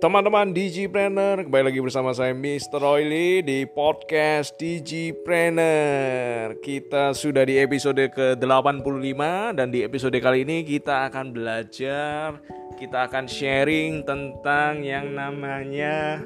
Teman-teman DigiPrenner, kembali lagi bersama saya Mr. Roy Lee di podcast DigiPrenner. Kita sudah di episode ke-85 dan di episode kali ini kita akan belajar, kita akan sharing tentang yang namanya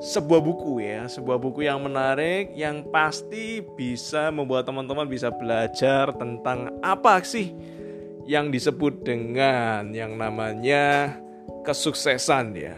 sebuah buku ya. Sebuah buku yang menarik yang pasti bisa membuat teman-teman bisa belajar tentang apa sih yang disebut dengan yang namanya kesuksesan ya.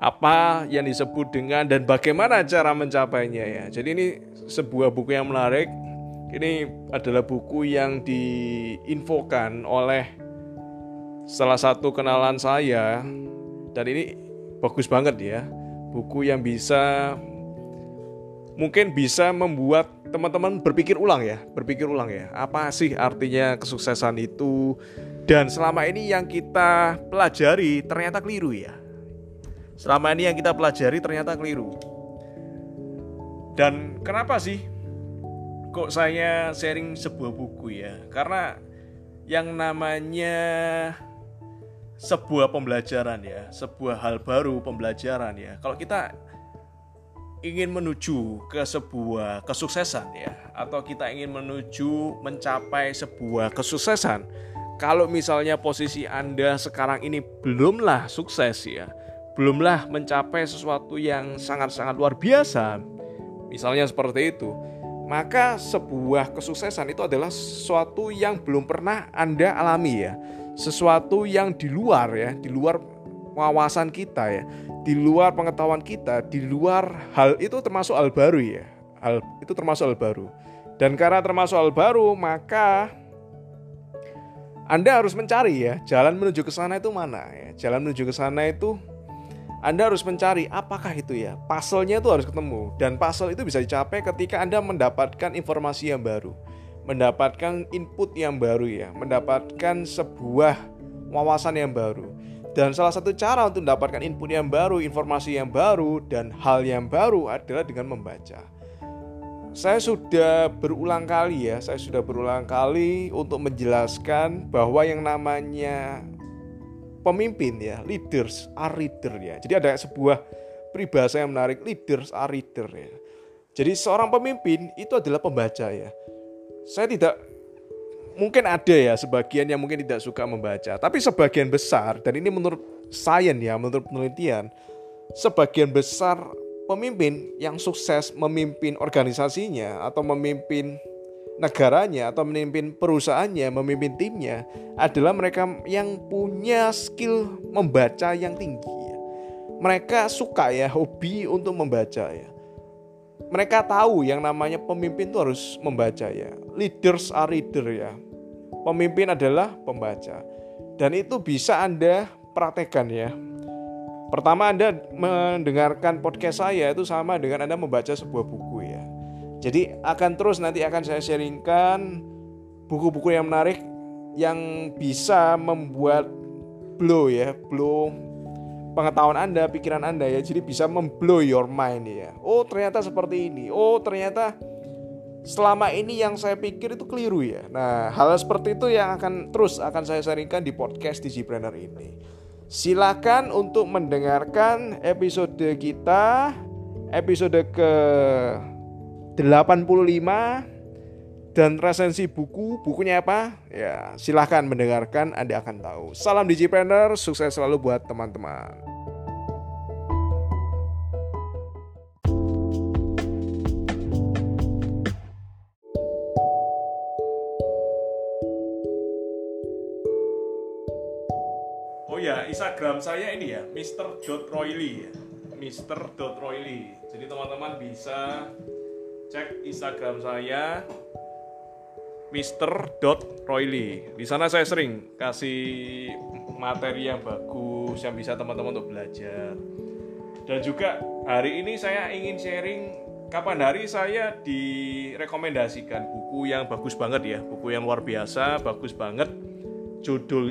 Apa yang disebut dengan dan bagaimana cara mencapainya ya. Jadi ini sebuah buku yang menarik. Ini adalah buku yang diinfokan oleh salah satu kenalan saya. Dan ini bagus banget ya. Buku yang bisa mungkin bisa membuat teman-teman berpikir ulang ya. Apa sih artinya kesuksesan itu? Dan selama ini yang kita pelajari ternyata keliru ya. Dan kenapa sih kok saya sharing sebuah buku ya? Karena yang namanya sebuah pembelajaran ya, sebuah hal baru pembelajaran ya. Kalau kita ingin menuju ke sebuah kesuksesan ya, atau kita ingin menuju mencapai sebuah kesuksesan, kalau misalnya posisi Anda sekarang ini belumlah sukses ya, belumlah mencapai sesuatu yang sangat-sangat luar biasa, misalnya seperti itu, maka sebuah kesuksesan itu adalah sesuatu yang belum pernah Anda alami ya, sesuatu yang di luar wawasan kita ya, di luar pengetahuan kita, di luar hal itu termasuk hal baru. Dan karena termasuk hal baru, maka Anda harus mencari ya, jalan menuju ke sana itu Anda harus mencari apakah itu ya, puzzle-nya itu harus ketemu. Dan puzzle itu bisa dicapai ketika Anda mendapatkan informasi yang baru, mendapatkan input yang baru ya, mendapatkan sebuah wawasan yang baru. Dan salah satu cara untuk mendapatkan input yang baru, informasi yang baru, dan hal yang baru adalah dengan membaca. Saya sudah berulang kali untuk menjelaskan bahwa yang namanya pemimpin ya, leaders are reader ya. Jadi ada sebuah peribahasa yang menarik, leaders are reader ya. Jadi seorang pemimpin itu adalah pembaca ya. Mungkin ada ya sebagian yang mungkin tidak suka membaca, tapi sebagian besar, dan ini menurut sains ya, menurut penelitian, sebagian besar pemimpin yang sukses memimpin organisasinya atau memimpin negaranya atau memimpin perusahaannya, memimpin timnya adalah mereka yang punya skill membaca yang tinggi. Mereka suka ya, hobi untuk membaca ya. Mereka tahu yang namanya pemimpin itu harus membaca ya. Leaders are reader ya. Pemimpin adalah pembaca. Dan itu bisa Anda praktekkan ya. Pertama, Anda mendengarkan podcast saya itu sama dengan Anda membaca sebuah buku ya. Jadi nanti akan saya sharingkan buku-buku yang menarik yang bisa membuat blow pengetahuan Anda, pikiran Anda ya. Jadi bisa memblow your mind ya. Oh, ternyata seperti ini. Oh, ternyata selama ini yang saya pikir itu keliru ya. Nah, hal seperti itu yang akan saya sharingkan di podcast DigiPrenner ini. Silakan untuk mendengarkan episode kita, episode ke-85, dan resensi buku. Bukunya apa? Ya, silakan mendengarkan, Anda akan tahu. Salam DigiPrenner, sukses selalu buat teman-teman. Instagram saya ini ya, Mr. Roy Lee. Jadi teman-teman bisa cek Instagram saya, Mr. Roy Lee. Di sana saya sering kasih materi yang bagus yang bisa teman-teman untuk belajar. Dan juga hari ini saya ingin sharing kapan hari saya direkomendasikan buku yang bagus banget ya, buku yang luar biasa, bagus banget.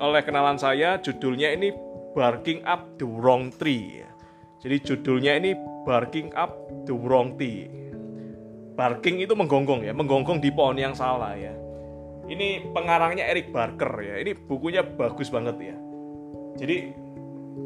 Oleh kenalan saya, judulnya ini Barking Up the Wrong Tree. Jadi judulnya ini Barking Up the Wrong Tree. Barking itu menggonggong di pohon yang salah ya. Ini pengarangnya Eric Barker ya. Ini bukunya bagus banget ya. Jadi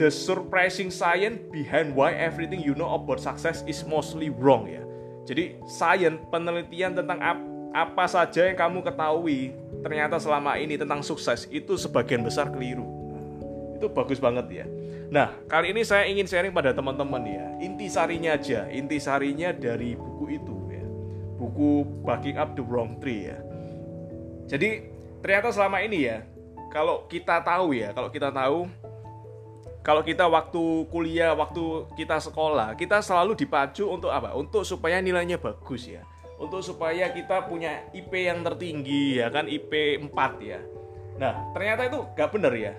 The surprising science behind why everything you know about success is mostly wrong ya. Jadi science, penelitian tentang apa saja yang kamu ketahui ternyata selama ini tentang sukses itu sebagian besar keliru. Itu bagus banget ya. Nah, kali ini saya ingin sharing pada teman-teman ya. Intisarinya dari buku itu ya. Buku Barking Up the Wrong Tree ya. Jadi ternyata selama ini ya, kalau kita waktu kuliah, waktu kita sekolah, kita selalu dipacu untuk apa? Untuk supaya nilainya bagus ya. Untuk supaya kita punya IP yang tertinggi ya kan, IP 4 ya. Nah, ternyata itu gak benar ya.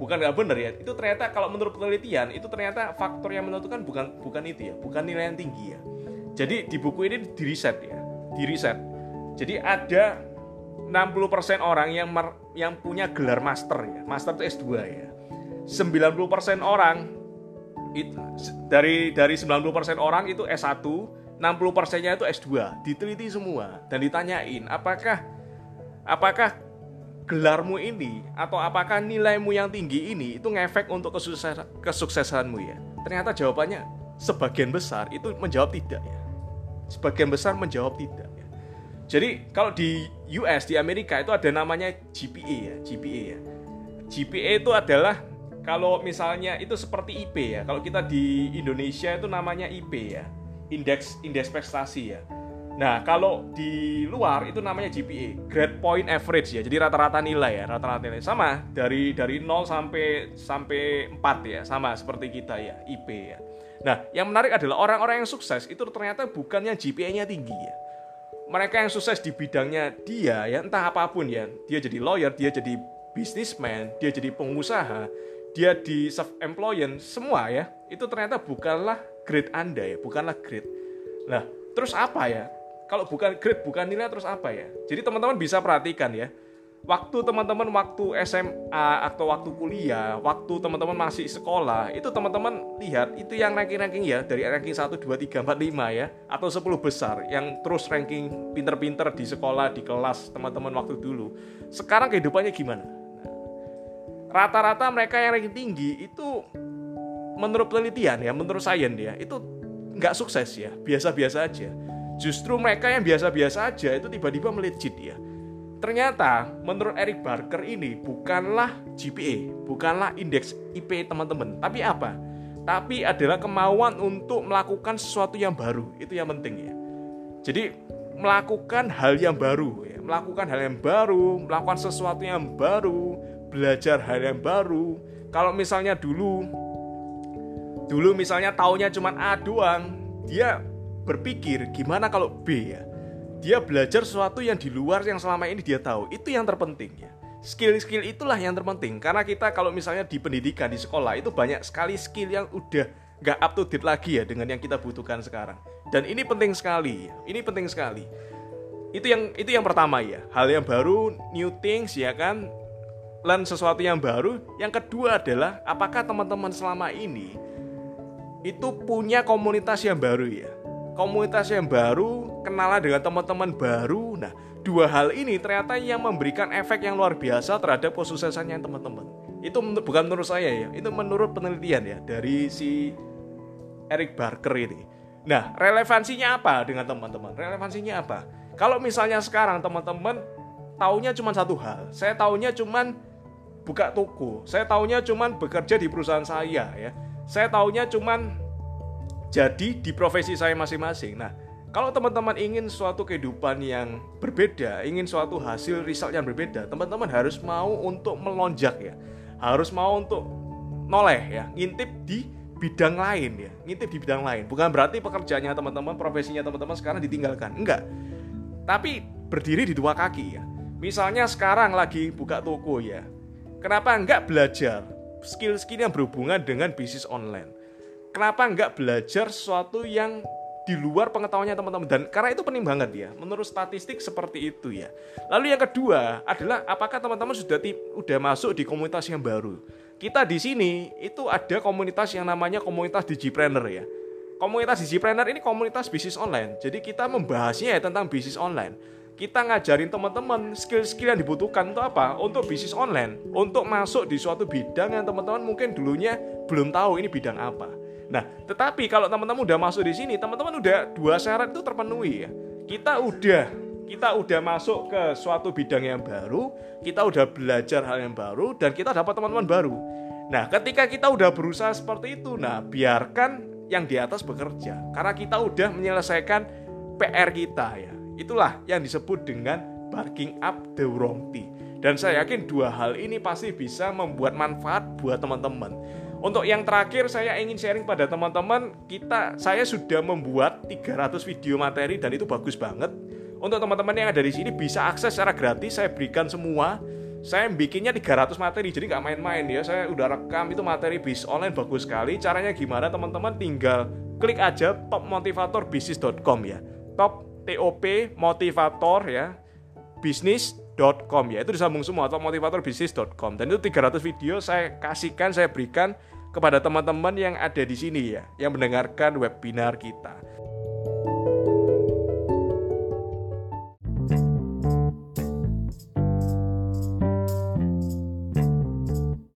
Bukan gak benar ya. Itu ternyata kalau menurut penelitian, itu ternyata faktor yang menentukan bukan itu ya, bukan nilai yang tinggi ya. Jadi di buku ini diriset ya. Diriset. Jadi ada 60% orang yang punya gelar master ya. Master itu S2 ya. 90% orang itu, dari 90% orang itu S1, 60%-nya itu S2. Diteliti semua dan ditanyain, apakah gelarmu ini atau apakah nilaimu yang tinggi ini itu ngefek untuk kesuksesanmu ya. Ternyata jawabannya sebagian besar itu menjawab tidak ya. Sebagian besar menjawab tidak ya. Jadi kalau di US, di Amerika itu ada namanya GPA ya, GPA ya. GPA itu adalah kalau misalnya itu seperti IP ya. Kalau kita di Indonesia itu namanya IP ya, Indeks prestasi ya. Nah kalau di luar itu namanya GPA, Grade Point Average ya. Jadi rata-rata nilai ya, rata-rata nilai. Sama dari 0 sampai 4 ya, sama seperti kita ya, IP ya. Nah yang menarik adalah orang-orang yang sukses itu ternyata bukannya GPA-nya tinggi ya. Mereka yang sukses di bidangnya dia ya, entah apapun ya. Dia jadi lawyer, dia jadi businessman, dia jadi pengusaha, dia di self-employed, semua ya, itu ternyata bukanlah grade Anda ya, bukanlah grade. Nah, terus apa ya? Kalau bukan grade, bukan nilai, terus apa ya? Jadi teman-teman bisa perhatikan ya, waktu teman-teman waktu SMA atau waktu kuliah, waktu teman-teman masih sekolah, itu teman-teman lihat, itu yang ranking-ranking ya, dari ranking 1, 2, 3, 4, 5 ya, atau 10 besar, yang terus ranking pinter-pinter di sekolah, di kelas, teman-teman waktu dulu. Sekarang kehidupannya gimana? Rata-rata mereka yang ranking tinggi itu menurut penelitian ya, menurut sains ya, itu nggak sukses ya, biasa-biasa aja. Justru mereka yang biasa-biasa aja itu tiba-tiba melejit ya. Ternyata menurut Eric Barker ini bukanlah GPA, bukanlah indeks IP teman-teman. Tapi apa? Tapi adalah kemauan untuk melakukan sesuatu yang baru, itu yang penting ya. Jadi melakukan hal yang baru ya, melakukan hal yang baru, melakukan sesuatu yang baru, belajar hal yang baru. Kalau misalnya dulu misalnya taunya cuma A doang, dia berpikir gimana kalau B ya. Dia belajar sesuatu yang di luar yang selama ini dia tahu. Itu yang terpenting ya. Skill-skill itulah yang terpenting. Karena kita kalau misalnya di pendidikan, di sekolah, itu banyak sekali skill yang udah gak up to date lagi ya dengan yang kita butuhkan sekarang. Dan ini penting sekali ya. Ini penting sekali. Itu yang pertama ya. Hal yang baru, new things ya kan, learn sesuatu yang baru. Yang kedua adalah apakah teman-teman selama ini itu punya komunitas yang baru ya. Komunitas yang baru, kenalan dengan teman-teman baru. Nah, dua hal ini ternyata yang memberikan efek yang luar biasa terhadap kesuksesannya teman-teman. Itu bukan menurut saya ya, itu menurut penelitian ya dari si Eric Barker ini. Nah, relevansinya apa dengan teman-teman? Relevansinya apa? Kalau misalnya sekarang teman-teman taunya cuma satu hal, saya taunya cuma buka toko, saya taunya cuman bekerja di perusahaan saya ya, saya taunya cuman jadi di profesi saya masing-masing. Nah, kalau teman-teman ingin suatu kehidupan yang berbeda, ingin suatu hasil result yang berbeda, teman-teman harus mau untuk melonjak ya, harus mau untuk noleh ya, ngintip di bidang lain ya, ngintip di bidang lain. Bukan berarti pekerjaannya teman-teman, profesinya teman-teman sekarang ditinggalkan, enggak. Tapi berdiri di dua kaki ya. Misalnya sekarang lagi buka toko ya, kenapa enggak belajar skill-skill yang berhubungan dengan bisnis online? Kenapa enggak belajar sesuatu yang di luar pengetahuannya teman-teman? Dan karena itu penting banget ya, menurut statistik seperti itu ya. Lalu yang kedua adalah apakah teman-teman sudah masuk di komunitas yang baru? Kita di sini itu ada komunitas yang namanya komunitas DigiPrenner ya. Komunitas DigiPrenner ini komunitas bisnis online. Jadi kita membahasnya ya tentang bisnis online. kita ngajarin teman-teman skill-skill yang dibutuhkan untuk apa? Untuk bisnis online, untuk masuk di suatu bidang yang teman-teman mungkin dulunya belum tahu ini bidang apa. Nah, tetapi kalau teman-teman udah masuk di sini, teman-teman udah dua syarat itu terpenuhi ya. Kita udah masuk ke suatu bidang yang baru, kita udah belajar hal yang baru, dan kita dapat teman-teman baru. Nah, ketika kita udah berusaha seperti itu, nah biarkan yang di atas bekerja, karena kita udah menyelesaikan PR kita ya. Itulah yang disebut dengan barking up the wrong tree. Dan saya yakin dua hal ini pasti bisa membuat manfaat buat teman-teman. Untuk yang terakhir saya ingin sharing pada teman-teman, saya sudah membuat 300 video materi dan itu bagus banget. Untuk teman-teman yang ada di sini bisa akses secara gratis, saya berikan semua. Saya bikinnya 300 materi, jadi gak main-main ya. Saya udah rekam itu materi bisnis online bagus sekali. Caranya gimana teman-teman? Tinggal klik aja topmotivatorbisnis.com ya. Topmotivator ya bisnis.com ya, itu disambung semua atau motivatorbisnis.com, dan itu 300 video saya berikan kepada teman-teman yang ada di sini ya, yang mendengarkan webinar kita.